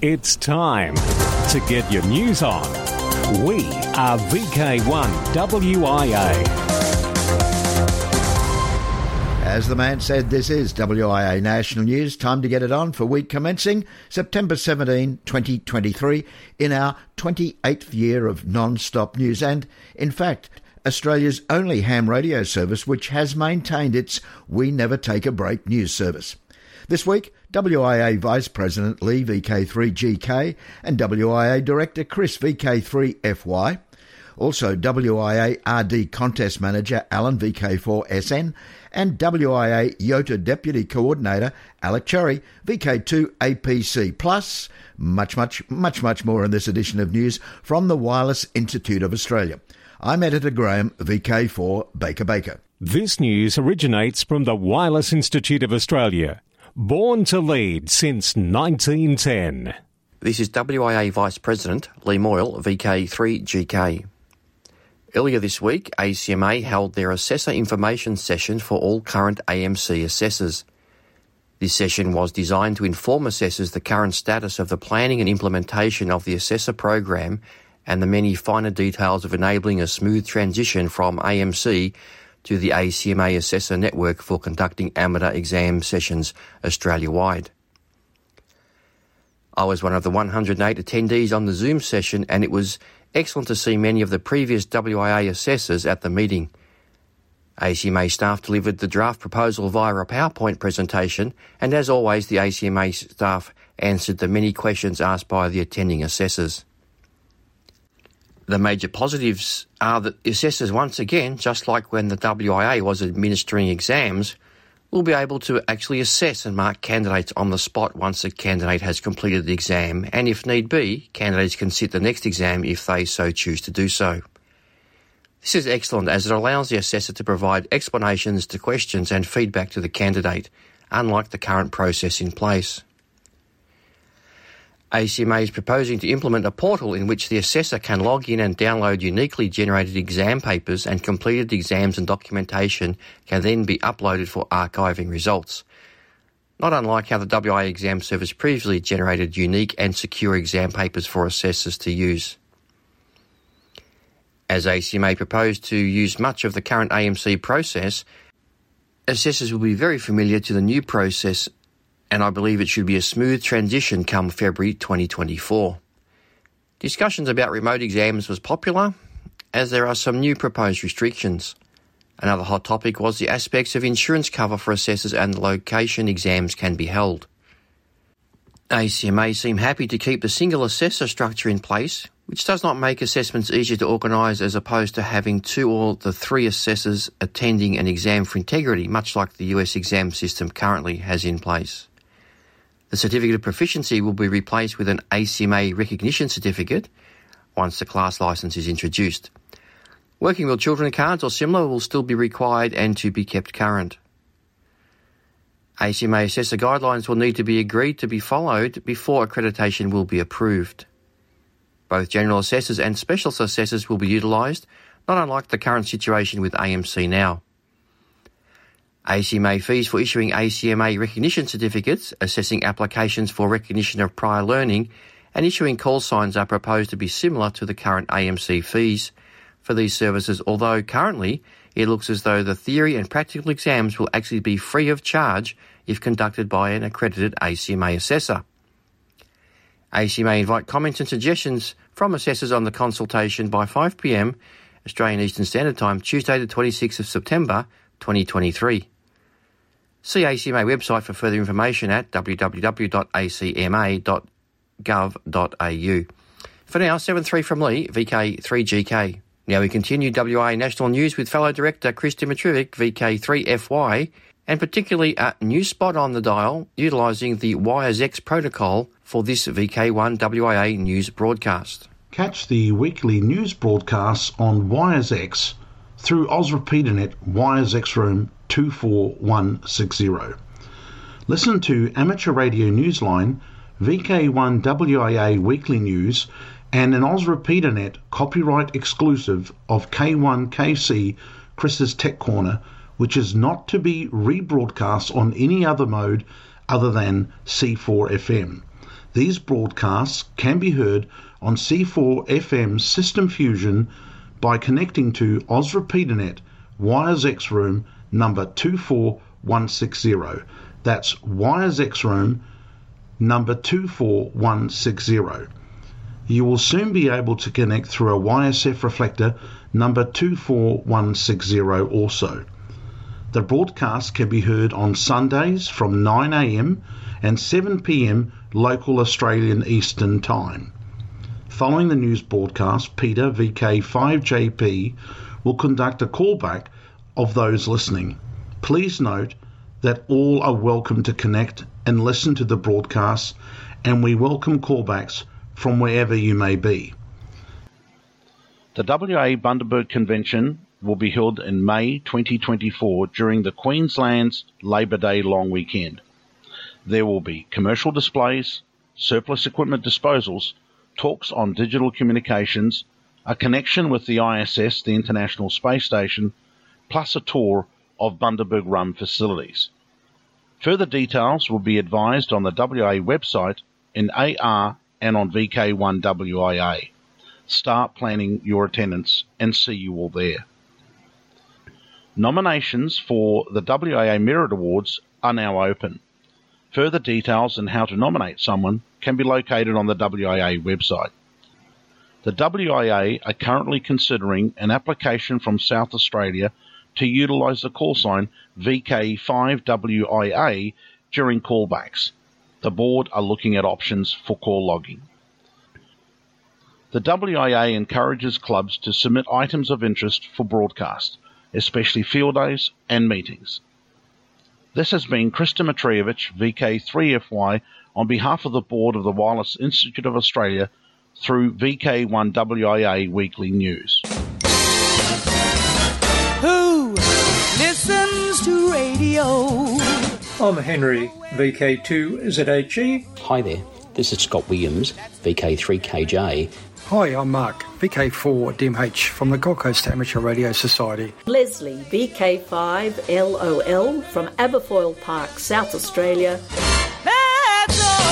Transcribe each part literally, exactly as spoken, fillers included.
It's time to get your news on. We are V K one W I A. As the man said, this is W I A National News. Time to get it on for week commencing September seventeenth, twenty twenty-three, in our twenty-eighth year of non-stop news and, in fact, Australia's only ham radio service which has maintained its We Never Take a Break news service. This week, W I A Vice President Lee V K three G K and W I A Director Chris V K three F Y, also W I A R D Contest Manager Alan V K four S N and W I A IOTA Deputy Coordinator Alec Cherry, V K two A P C, plus much, much, much, much more in this edition of news from the Wireless Institute of Australia. I'm Editor Graham V K four Baker Baker. This news originates from the Wireless Institute of Australia, born to lead since nineteen ten. This is W I A Vice President Lee Moyle, V K three G K. Earlier this week, A C M A held their Assessor Information Session for all current A M C assessors. This session was designed to inform assessors the current status of the planning and implementation of the assessor program and the many finer details of enabling a smooth transition from A M C to the A C M A Assessor Network for conducting amateur exam sessions Australia-wide. I was one of the one hundred eight attendees on the Zoom session, and it was excellent to see many of the previous W I A assessors at the meeting. A C M A staff delivered the draft proposal via a PowerPoint presentation, and as always, the A C M A staff answered the many questions asked by the attending assessors. The major positives are that assessors, once again, just like when the W I A was administering exams, will be able to actually assess and mark candidates on the spot once a candidate has completed the exam, and if need be, candidates can sit the next exam if they so choose to do so. This is excellent as it allows the assessor to provide explanations to questions and feedback to the candidate, unlike the current process in place. A C M A is proposing to implement a portal in which the assessor can log in and download uniquely generated exam papers, and completed exams and documentation can then be uploaded for archiving results. Not unlike how the W I A exam service previously generated unique and secure exam papers for assessors to use. As A C M A proposed to use much of the current A M C process, assessors will be very familiar to the new process, and I believe it should be a smooth transition come February twenty twenty-four. Discussions about remote exams was popular, as there are some new proposed restrictions. Another hot topic was the aspects of insurance cover for assessors and the location exams can be held. A C M A seem happy to keep the single assessor structure in place, which does not make assessments easier to organise as opposed to having two or the three assessors attending an exam for integrity, much like the U S exam system currently has in place. The certificate of proficiency will be replaced with an A C M A recognition certificate once the class licence is introduced. Working with children cards or similar will still be required and to be kept current. A C M A assessor guidelines will need to be agreed to be followed before accreditation will be approved. Both general assessors and specialist assessors will be utilised, not unlike the current situation with A M C now. A C M A fees for issuing A C M A recognition certificates, assessing applications for recognition of prior learning, and issuing call signs are proposed to be similar to the current A M C fees for these services, although currently it looks as though the theory and practical exams will actually be free of charge if conducted by an accredited A C M A assessor. A C M A invite comments and suggestions from assessors on the consultation by five p.m. Australian Eastern Standard Time, Tuesday the twenty-sixth of September, twenty twenty-three. See A C M A website for further information at w w w dot a c m a dot gov dot a u. For now, seven three from Lee, V K three G K. Now we continue W I A National News with fellow director Chris Dimitrovic, V K three F Y, and particularly a new spot on the dial utilising the WIRES-X protocol for this V K one W I A news broadcast. Catch the weekly news broadcasts on WIRES-X through OzRepeaterNet WIRES-X Room two four one six zero. Listen to Amateur Radio Newsline, V K one W I A Weekly News, and an OzRepeaterNet copyright exclusive of K one K C Chris's Tech Corner, which is not to be rebroadcast on any other mode other than C four F M. These broadcasts can be heard on C four F M's System Fusion by connecting to OzRepeaterNet WIRES-X room number two four one six zero. That's WIRES-X room number two four one six zero. You will soon be able to connect through a Y S F reflector number two four one six zero also. The broadcast can be heard on Sundays from nine a m and seven p m local Australian Eastern Time. Following the news broadcast, Peter V K five J P will conduct a callback of those listening. Please note that all are welcome to connect and listen to the broadcast, and we welcome callbacks from wherever you may be. The W A Bundaberg Convention will be held in May twenty twenty-four during the Queensland's Labor Day long weekend. There will be commercial displays, surplus equipment disposals, talks on digital communications, a connection with the I S S, the International Space Station, plus a tour of Bundaberg Rum facilities. Further details will be advised on the W A website, in A R and on V K one W I A. Start planning your attendance and see you all there. Nominations for the W A A Merit Awards are now open. Further details on how to nominate someone can be located on the W A A website. The W A A are currently considering an application from South Australia to utilise the call sign V K five W I A during callbacks. The board are looking at options for call logging. The W I A encourages clubs to submit items of interest for broadcast, especially field days and meetings. This has been Krista Matrijevic, V K three F Y, on behalf of the board of the Wireless Institute of Australia through V K one W I A Weekly News. Who listens to radio? I'm Henry, V K two Z H E. Hi there, this is Scott Williams, V K three K J. Hi, I'm Mark, V K four D M H from the Gold Coast Amateur Radio Society. Leslie, V K five L O L from Aberfoyle Park, South Australia. That's all.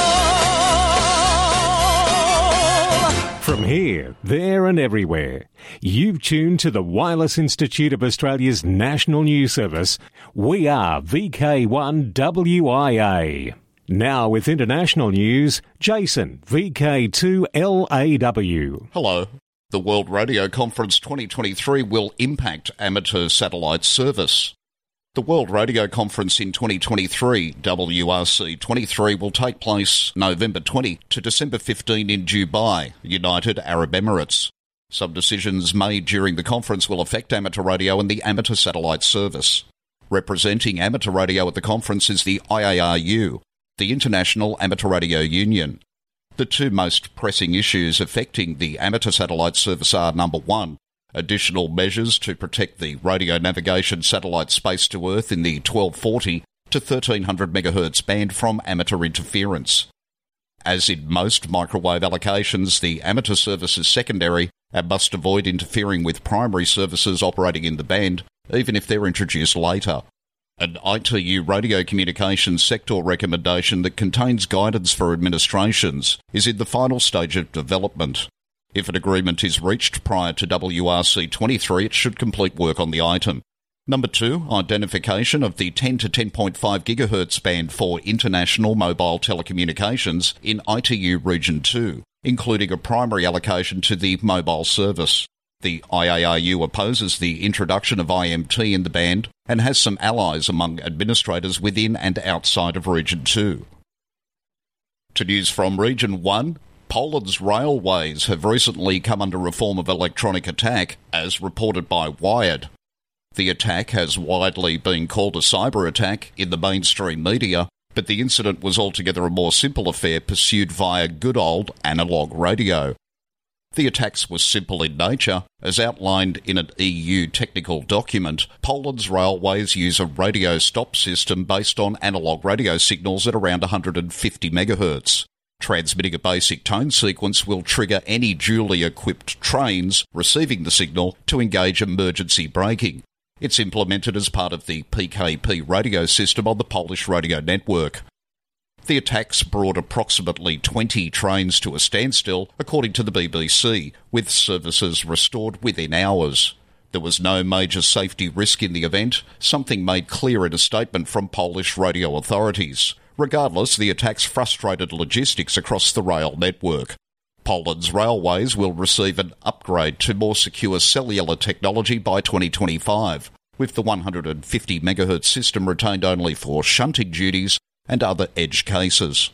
From here, there and everywhere, you've tuned to the Wireless Institute of Australia's National News Service. We are V K one W I A. Now with international news, Jason, V K two L A W. Hello. The World Radio Conference twenty twenty-three will impact amateur satellite service. The World Radio Conference in twenty twenty-three, W R C twenty-three, will take place November twentieth to December fifteenth in Dubai, United Arab Emirates. Some decisions made during the conference will affect amateur radio and the amateur satellite service. Representing amateur radio at the conference is the I A R U, the International Amateur Radio Union. The two most pressing issues affecting the amateur satellite service are, number one, additional measures to protect the radio navigation satellite space to Earth in the twelve forty to thirteen hundred megahertz band from amateur interference. As in most microwave allocations, the amateur service is secondary and must avoid interfering with primary services operating in the band, even if they're introduced later. An I T U radio communications sector recommendation that contains guidance for administrations is in the final stage of development. If an agreement is reached prior to W R C twenty-three, it should complete work on the item. Number two, identification of the ten to ten point five gigahertz band for international mobile telecommunications in I T U Region two, including a primary allocation to the mobile service. The I A R U opposes the introduction of I M T in the band and has some allies among administrators within and outside of Region two. To news from Region one, Poland's railways have recently come under a form of electronic attack, as reported by Wired. The attack has widely been called a cyber attack in the mainstream media, but the incident was altogether a more simple affair pursued via good old analogue radio. The attacks were simple in nature. As outlined in an E U technical document, Poland's railways use a radio stop system based on analogue radio signals at around one hundred fifty megahertz. Transmitting a basic tone sequence will trigger any duly equipped trains receiving the signal to engage emergency braking. It's implemented as part of the P K P radio system on the Polish radio network. The attacks brought approximately twenty trains to a standstill, according to the B B C, with services restored within hours. There was no major safety risk in the event, something made clear in a statement from Polish radio authorities. Regardless, the attacks frustrated logistics across the rail network. Poland's railways will receive an upgrade to more secure cellular technology by twenty twenty-five, with the one hundred fifty megahertz system retained only for shunting duties and other edge cases.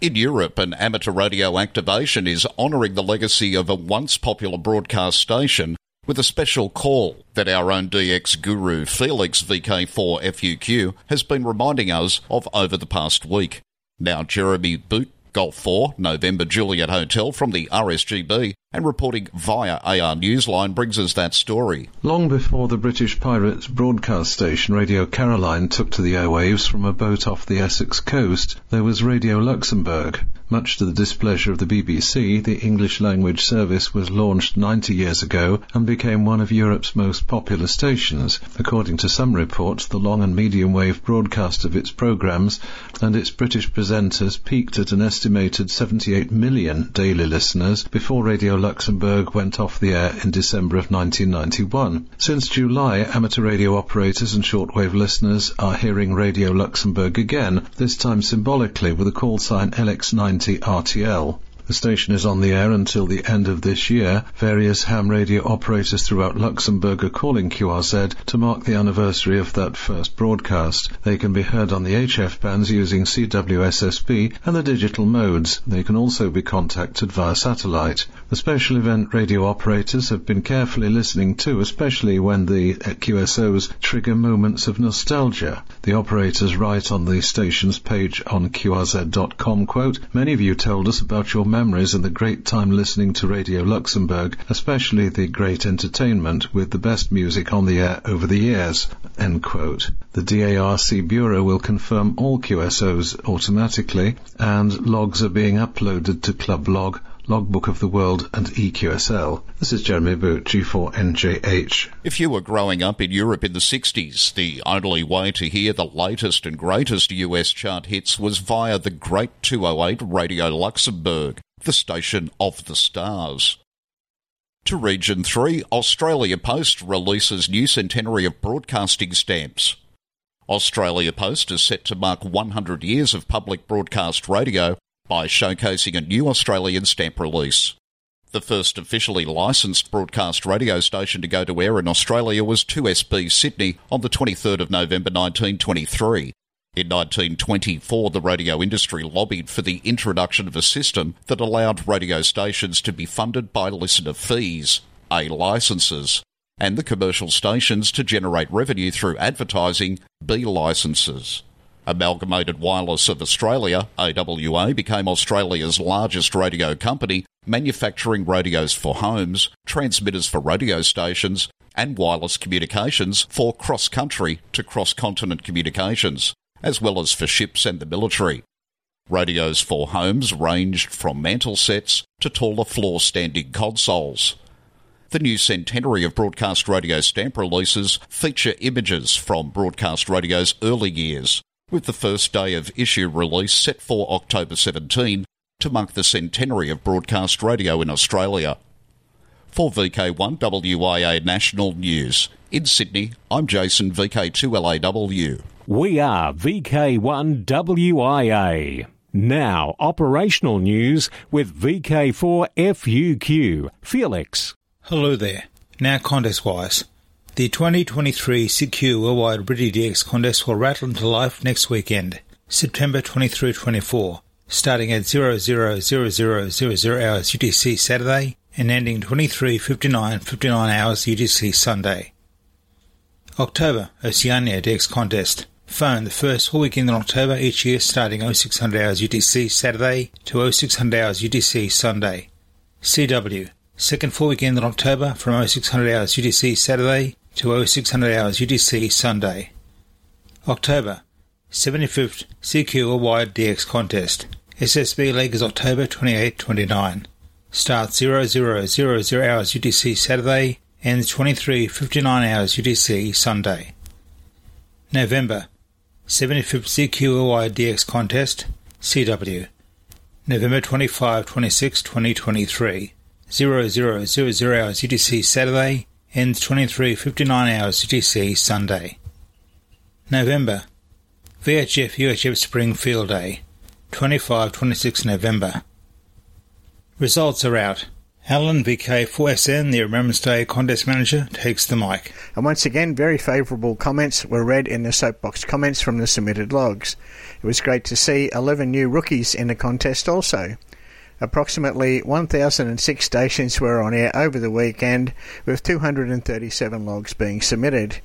In Europe, an amateur radio activation is honouring the legacy of a once popular broadcast station with a special call that our own D X guru Felix V K four F U Q has been reminding us of over the past week. Now Jeremy Boot, Golf four, November Juliet Hotel from the R S G B and reporting via A R Newsline brings us that story. Long before the British Pirates broadcast station Radio Caroline took to the airwaves from a boat off the Essex coast, there was Radio Luxembourg. Much to the displeasure of the B B C, the English-language service was launched ninety years ago and became one of Europe's most popular stations. According to some reports, the long and medium-wave broadcast of its programmes and its British presenters peaked at an estimated seventy-eight million daily listeners before Radio Luxembourg went off the air in December of nineteen ninety-one. Since July, amateur radio operators and shortwave listeners are hearing Radio Luxembourg again, this time symbolically with the call sign L X nine. R T L. The station is on the air until the end of this year. Various ham radio operators throughout Luxembourg are calling Q R Z to mark the anniversary of that first broadcast. They can be heard on the H F bands using C W S S B and the digital modes. They can also be contacted via satellite. The special event radio operators have been carefully listening to, especially when the Q S Os trigger moments of nostalgia. The operators write on the station's page on Q R Z dot com, quote, "Many of you told us about your memories and the great time listening to Radio Luxembourg, especially the great entertainment with the best music on the air over the years," end quote. The D A R C Bureau will confirm all Q S Os automatically, and logs are being uploaded to Club Log, Logbook of the World and E Q S L. This is Jeremy Boot, G four N J H. If you were growing up in Europe in the sixties, the only way to hear the latest and greatest U S chart hits was via the great two oh eight Radio Luxembourg, the station of the stars. To Region three, Australia Post releases new centenary of broadcasting stamps. Australia Post is set to mark one hundred years of public broadcast radio by showcasing a new Australian stamp release. The first officially licensed broadcast radio station to go to air in Australia was two S B Sydney on the twenty-third of November nineteen twenty-three. In nineteen twenty-four, the radio industry lobbied for the introduction of a system that allowed radio stations to be funded by listener fees, A licenses, and the commercial stations to generate revenue through advertising, B licenses. Amalgamated Wireless of Australia, A W A, became Australia's largest radio company, manufacturing radios for homes, transmitters for radio stations, and wireless communications for cross-country to cross-continent communications, as well as for ships and the military. Radios for homes ranged from mantel sets to taller floor-standing consoles. The new centenary of broadcast radio stamp releases feature images from broadcast radio's early years, with the first day of issue release set for October seventeenth to mark the centenary of broadcast radio in Australia. For V K one W I A National News, in Sydney, I'm Jason V K two L A W. We are V K one W I A. Now, operational news with V K four F U Q, Felix. Hello there. Now contest-wise. The twenty twenty-three C Q Worldwide ReadyDX contest will rattle into life next weekend, September twenty-third to twenty-fourth, starting at zero zero zero zero zero zero hours U T C Saturday and ending twenty-three fifty-nine fifty-nine hours U T C Sunday. October Oceania D X contest. Phone the first full weekend in October each year, starting oh six hundred hours U T C Saturday to oh six hundred hours U T C Sunday. C W second full weekend in October from oh six hundred hours U T C Saturday to oh six hundred hours U T C Sunday. October seventy-fifth C Q Worldwide D X Contest. S S B League is October twenty-eighth to twenty-ninth. Starts zero zero zero zero hours U T C Saturday and twenty-three fifty-nine hours U T C Sunday. November seventy-fifth C Q O I D X Contest, C W, November twenty-fifth to twenty-sixth, twenty twenty-three, zero zero zero zero hours U T C Saturday and twenty-three fifty-nine hours U T C Sunday. November, V H F U H F Spring Field Day, twenty-fifth to twenty-sixth November. Results are out. Alan V K four S N, the Remembrance Day Contest Manager, takes the mic. And once again, very favourable comments were read in the soapbox comments from the submitted logs. It was great to see eleven new rookies in the contest also. Approximately one thousand six stations were on air over the weekend, with two hundred thirty-seven logs being submitted.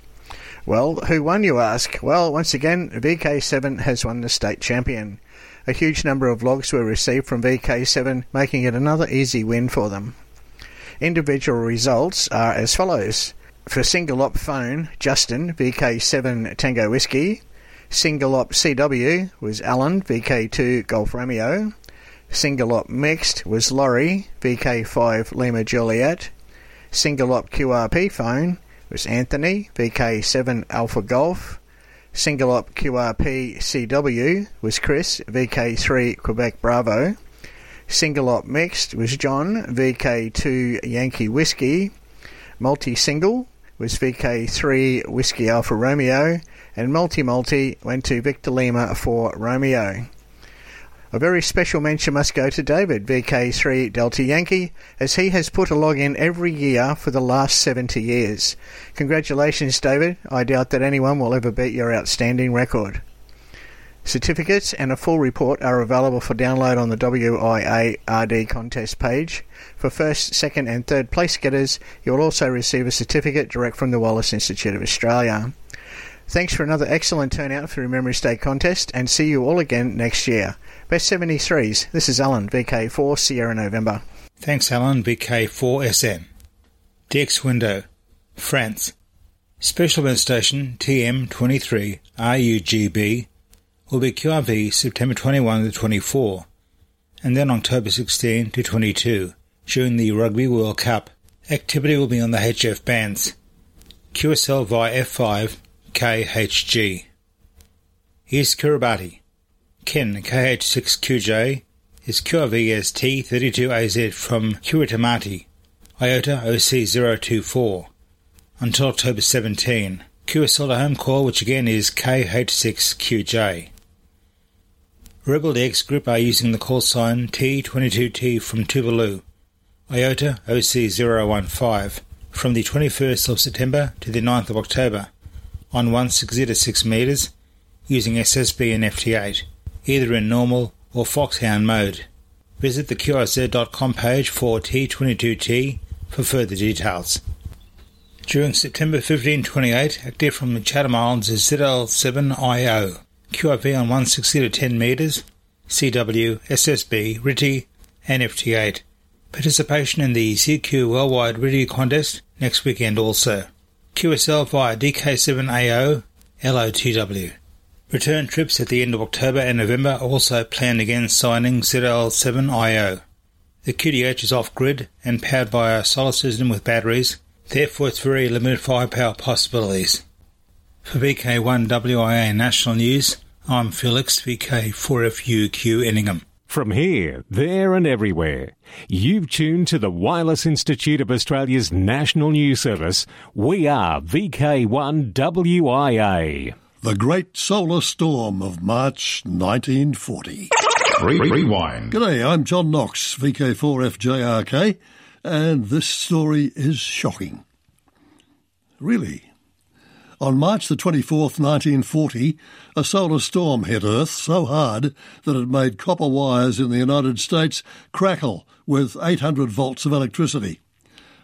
Well, who won, you ask? Well, once again, V K seven has won the state champion. A huge number of logs were received from V K seven, making it another easy win for them. Individual results are as follows. For Single Op Phone, Justin, V K seven Tango Whiskey. Single Op C W was Alan, V K two Golf Romeo. Single Op Mixed was Laurie, V K five Lima Juliet. Single Op Q R P Phone was Anthony, V K seven Alpha Golf. Single Op Q R P C W was Chris, V K three Quebec Bravo. Single Op Mixed was John, V K two Yankee Whiskey. Multi-Single was V K three Whiskey Alpha Romeo. And Multi-Multi went to Victor Lima for Romeo. A very special mention must go to David, V K three Delta Yankee, as he has put a log in every year for the last seventy years. Congratulations, David. I doubt that anyone will ever beat your outstanding record. Certificates and a full report are available for download on the W I A R D contest page. For first, second and third place getters, you'll also receive a certificate direct from the Wallace Institute of Australia. Thanks for another excellent turnout for the Remembrance Day contest, and see you all again next year. Best seventy-threes, this is Alan, V K four, Sierra November. Thanks Alan, V K four S N. D X Window, France. Special Event Station T M twenty-three R U G B will be Q R V September twenty-first to twenty-fourth, and then October sixteenth to twenty-second during the Rugby World Cup. Activity will be on the H F bands. Q S L via F five K H G. East Kiribati. Ken K H six Q J is Q R V S T thirty-two A Z from Kuritamati, I O T A O C zero two four, until October seventeenth. Q S L to home call, which again is K H six Q J. Rebel D X Group are using the call sign T twenty-two T from Tuvalu, I O T A O C zero one five, from the twenty-first of September to the ninth of October. On one sixty to six meters, using S S B and F T eight, either in normal or foxhound mode. Visit the Q R Z dot com page for T twenty-two T for further details. During September fifteenth to twenty-eighth, active from the Chatham Islands is Z L seven I O, Q R V on one sixty to ten meters, C W, S S B, R I T I, and F T eight. Participation in the C Q Worldwide R I T I contest next weekend also. Q S L via D K seven A O, L O T W. Return trips at the end of October and November also planned, again signing Z L seven I O. The Q D H is off-grid and powered by a solar system with batteries, therefore it's very limited firepower possibilities. For V K one W I A National News, I'm Felix V K four F U Q Enningham. From here, there and everywhere, you've tuned to the Wireless Institute of Australia's National News Service. We are V K one W I A. The Great Solar Storm of March nineteen forty. Rewind. G'day, I'm John Knox, V K four F J R K, and this story is shocking. Really. On March the twenty-fourth, nineteen forty, a solar storm hit Earth so hard that it made copper wires in the United States crackle with eight hundred volts of electricity.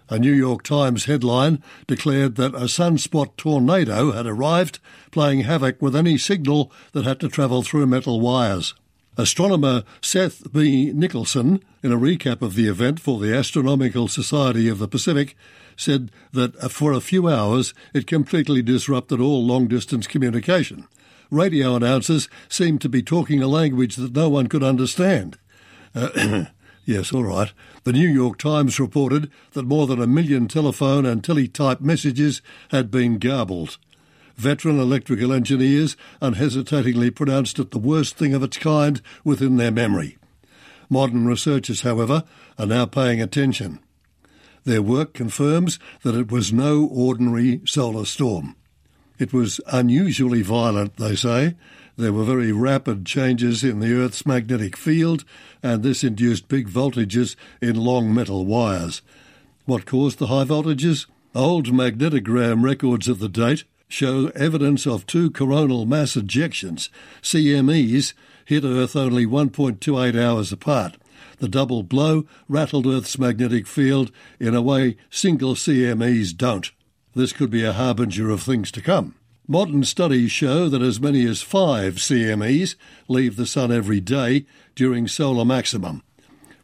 A New York Times headline declared that a sunspot tornado had arrived, playing havoc with any signal that had to travel through metal wires. Astronomer Seth B. Nicholson, in a recap of the event for the Astronomical Society of the Pacific, said that for a few hours it completely disrupted all long-distance communication. Radio announcers seemed to be talking a language that no one could understand. Uh, yes, all right. The New York Times reported that more than a million telephone and teletype messages had been garbled. veteran electrical engineers unhesitatingly pronounced it the worst thing of its kind within their memory. Modern researchers, however, are now paying attention. Their work confirms that it was no ordinary solar storm. It was unusually violent, they say. There were very rapid changes in the Earth's magnetic field, and this induced big voltages in long metal wires. What caused the high voltages? Old magnetogram records of the date show evidence of two coronal mass ejections, C M Es, hit Earth only one point two eight hours apart. The double blow rattled Earth's magnetic field in a way single C M Es don't. This could be a harbinger of things to come. Modern studies show that as many as five C M Es leave the Sun every day during solar maximum.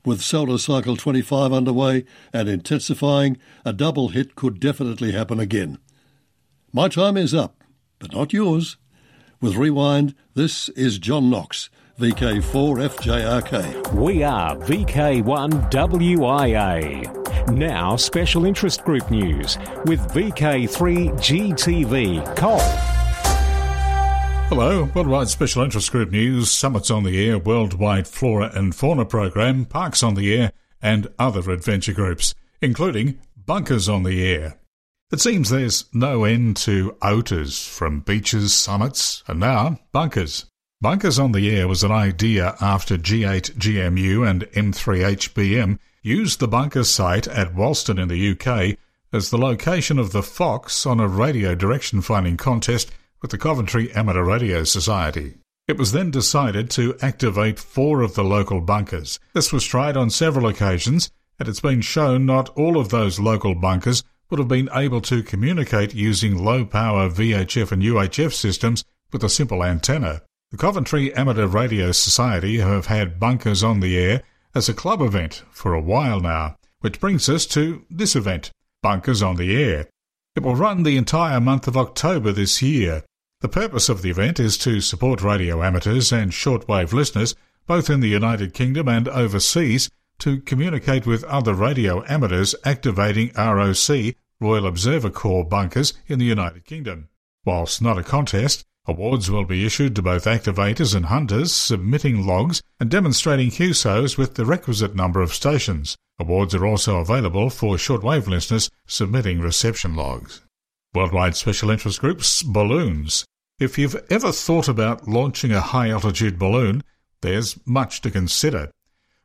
With solar cycle twenty-five underway and intensifying, a double hit could definitely happen again. My time is up, but not yours. With Rewind, this is John Knox, V K four F J R K. We are V K one W I A. Now, Special Interest Group News with V K three G T V, Cole. Hello, Worldwide Special Interest Group News, Summits on the Air, Worldwide Flora and Fauna Program, Parks on the Air and other adventure groups, including Bunkers on the Air. It seems there's no end to O T As from beaches, summits and now bunkers. Bunkers on the Air was an idea after G eight G M U and M three H B M used the bunker site at Walston in the U K as the location of the Fox on a radio direction finding contest with the Coventry Amateur Radio Society. It was then decided to activate four of the local bunkers. This was tried on several occasions, and it's been shown not all of those local bunkers would have been able to communicate using low-power V H F and U H F systems with a simple antenna. The Coventry Amateur Radio Society have had Bunkers on the Air as a club event for a while now, which brings us to this event, Bunkers on the Air. It will run the entire month of October this year. The purpose of the event is to support radio amateurs and shortwave listeners, both in the United Kingdom and overseas, to communicate with other radio amateurs activating R O C, Royal Observer Corps bunkers in the United Kingdom. Whilst not a contest, awards will be issued to both activators and hunters submitting logs and demonstrating Q S Os with the requisite number of stations. Awards are also available for shortwave listeners submitting reception logs. Worldwide Special Interest Groups, balloons. If you've ever thought about launching a high-altitude balloon, there's much to consider.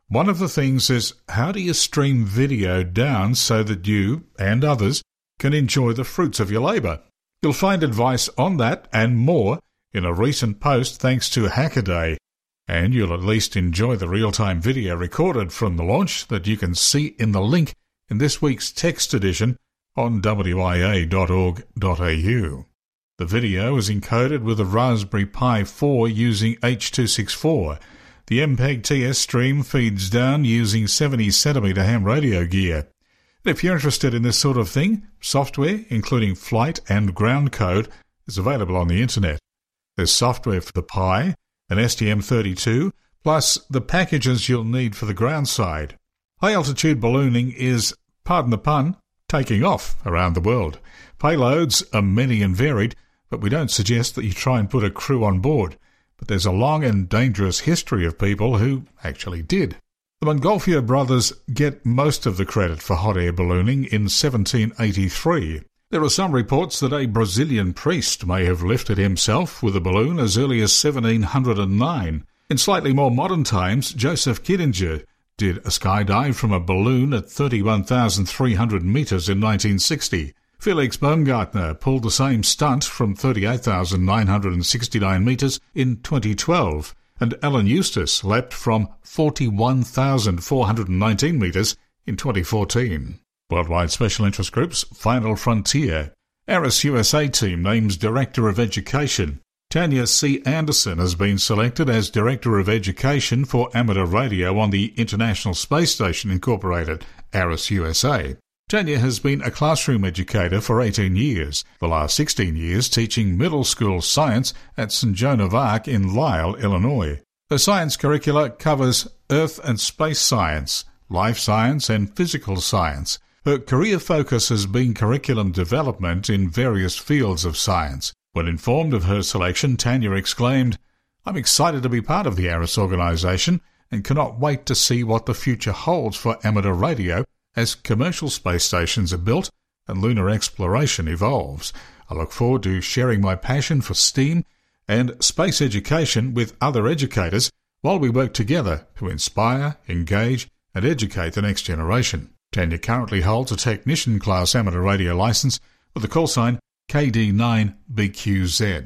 One of the things is, how do you stream video down so that you, and others, can enjoy the fruits of your labour? You'll find advice on that and more in a recent post thanks to Hackaday, and you'll at least enjoy the real-time video recorded from the launch that you can see in the link in this week's text edition on w i a dot org dot a u. The video is encoded with a Raspberry Pi four using H two sixty-four. The M P E G T S stream feeds down using seventy centimeter ham radio gear. If you're interested in this sort of thing, software, including flight and ground code, is available on the internet. There's software for the Pi, an S T M thirty-two, plus the packages you'll need for the ground side. High-altitude ballooning is, pardon the pun, taking off around the world. Payloads are many and varied, but we don't suggest that you try and put a crew on board. But there's a long and dangerous history of people who actually did. The Montgolfier brothers get most of the credit for hot air ballooning in seventeen eighty-three. There are some reports that a Brazilian priest may have lifted himself with a balloon as early as seventeen oh nine. In slightly more modern times, Joseph Kittinger did a skydive from a balloon at thirty-one thousand three hundred metres in nineteen sixty. Felix Baumgartner pulled the same stunt from thirty-eight thousand nine hundred sixty-nine metres in twenty twelve. And Alan Eustace leapt from forty-one thousand four hundred nineteen metres in twenty fourteen. Worldwide Special Interest Group's Final Frontier. ARIS U S A team names Director of Education. Tanya C. Anderson has been selected as Director of Education for Amateur Radio on the International Space Station Incorporated, ARIS U S A. Tanya has been a classroom educator for eighteen years, the last sixteen years teaching middle school science at Saint Joan of Arc in Lisle, Illinois. Her science curricula covers Earth and space science, life science and physical science. Her career focus has been curriculum development in various fields of science. When informed of her selection, Tanya exclaimed, "I'm excited to be part of the ARIS organisation and cannot wait to see what the future holds for amateur radio as commercial space stations are built and lunar exploration evolves. I look forward to sharing my passion for STEAM and space education with other educators while we work together to inspire, engage and educate the next generation." Tanya currently holds a technician class amateur radio licence with the call sign K D nine B Q Z.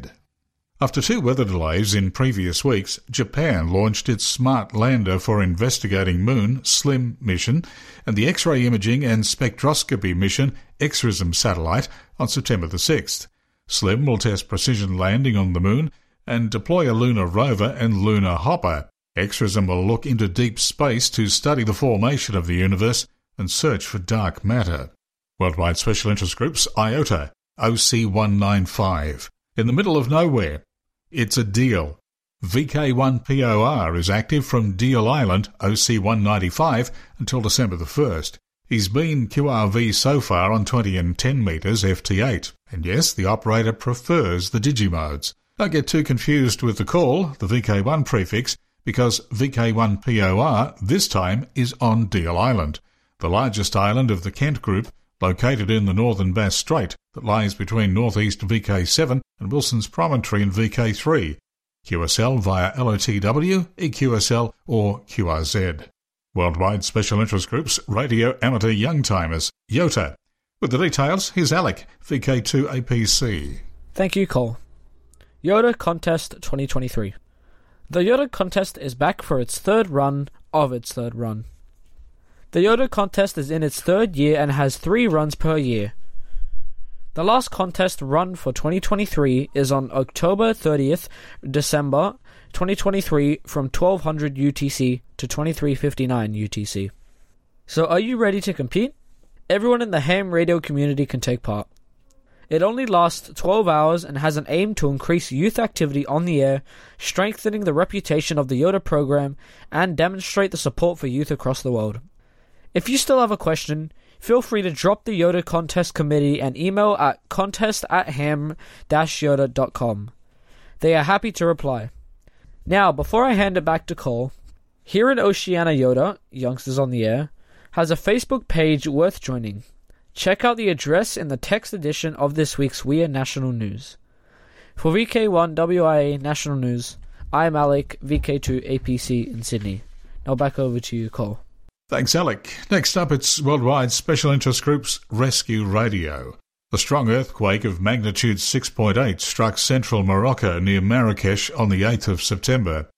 After two weather delays in previous weeks, Japan launched its smart lander for investigating moon, SLIM, mission and the X-ray imaging and spectroscopy mission, X-RISM satellite, on September the sixth. SLIM will test precision landing on the moon and deploy a lunar rover and lunar hopper. X-RISM will look into deep space to study the formation of the universe and search for dark matter. Worldwide Special Interest Groups, IOTA, O C one ninety-five. In the middle of nowhere. It's a deal. V K one P O R is active from Deal Island, O C one ninety-five, until December the first. He's been Q R V so far on twenty and ten metres F T eight. And yes, the operator prefers the digimodes. Don't get too confused with the call, the V K one prefix, because V K one P O R this time is on Deal Island, the largest island of the Kent Group, located in the northern Bass Strait that lies between northeast V K seven and Wilson's Promontory and V K three, Q S L via L O T W, E Q S L or Q R Z. Worldwide Special Interest Groups, Radio Amateur Youngtimers, YOTA. With the details, here's Alec, V K two A P C. Thank you, Cole. YOTA Contest twenty twenty-three. The YOTA Contest is back for its third run of its third run. The YOTA contest is in its third year and has three runs per year. The last contest run for twenty twenty-three is on October thirtieth, December twenty twenty-three from twelve hundred U T C to twenty-three fifty-nine U T C. So are you ready to compete? Everyone in the ham radio community can take part. It only lasts twelve hours and has an aim to increase youth activity on the air, strengthening the reputation of the YOTA program and demonstrate the support for youth across the world. If you still have a question, feel free to drop the YOTA Contest Committee an email at contest at ham dash yota dot com. They are happy to reply. Now, before I hand it back to Cole, here in Oceania YOTA, Youngsters on the Air, has a Facebook page worth joining. Check out the address in the text edition of this week's W I A National News. For V K one W I A National News, I'm Alec, V K two A P C in Sydney. Now back over to you, Cole. Thanks, Alec. Next up, it's Worldwide Special Interest Group's Rescue Radio. The strong earthquake of magnitude six point eight struck central Morocco near Marrakesh on the eighth of September.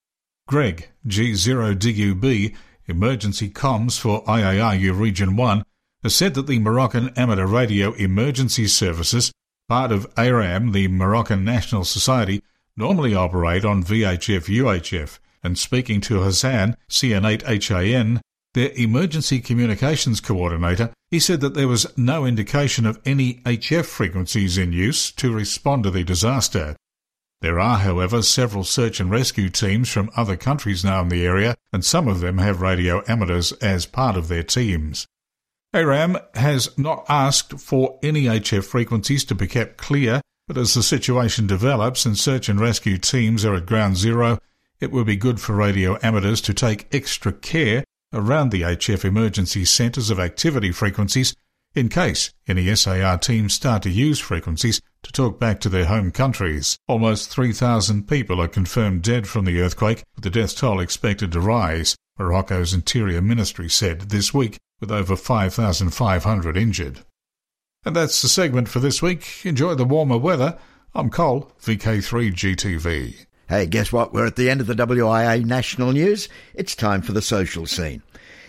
Greg, G zero D U B, Emergency Comms for I A R U Region one, has said that the Moroccan Amateur Radio Emergency Services, part of A RAM, the Moroccan National Society, normally operate on V H F U H F, and speaking to Hassan, C N eight H A N, their emergency communications coordinator, he said that there was no indication of any H F frequencies in use to respond to the disaster. There are, however, several search and rescue teams from other countries now in the area, and some of them have radio amateurs as part of their teams. A RAM has not asked for any H F frequencies to be kept clear, but as the situation develops and search and rescue teams are at ground zero, it would be good for radio amateurs to take extra care around the H F emergency centres of activity frequencies in case any S A R teams start to use frequencies to talk back to their home countries. Almost three thousand people are confirmed dead from the earthquake, with the death toll expected to rise, Morocco's Interior Ministry said this week, with over five thousand five hundred injured. And that's the segment for this week. Enjoy the warmer weather. I'm Cole, V K three G T V. Hey, guess what? We're at the end of the W I A National News. It's time for the social scene.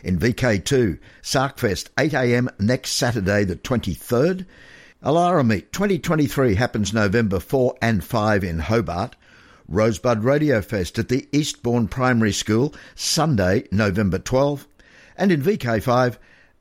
In V K two, Sarkfest, eight a.m. next Saturday the twenty-third. Alara Meet twenty twenty-three happens November fourth and fifth in Hobart. Rosebud Radio Fest at the Eastbourne Primary School, Sunday, November twelfth. And in V K five,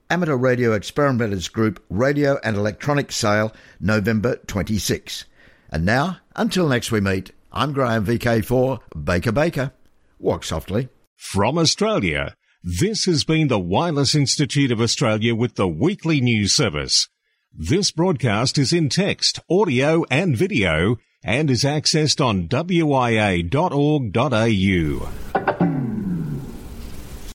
Amateur Radio Experimenters Group Radio and Electronics Sale, November twenty-sixth. And now, until next we meet, I'm Graham V K four Baker Baker. Walk softly. From Australia, this has been the Wireless Institute of Australia with the weekly news service. This broadcast is in text, audio and video and is accessed on w i a dot org dot a u.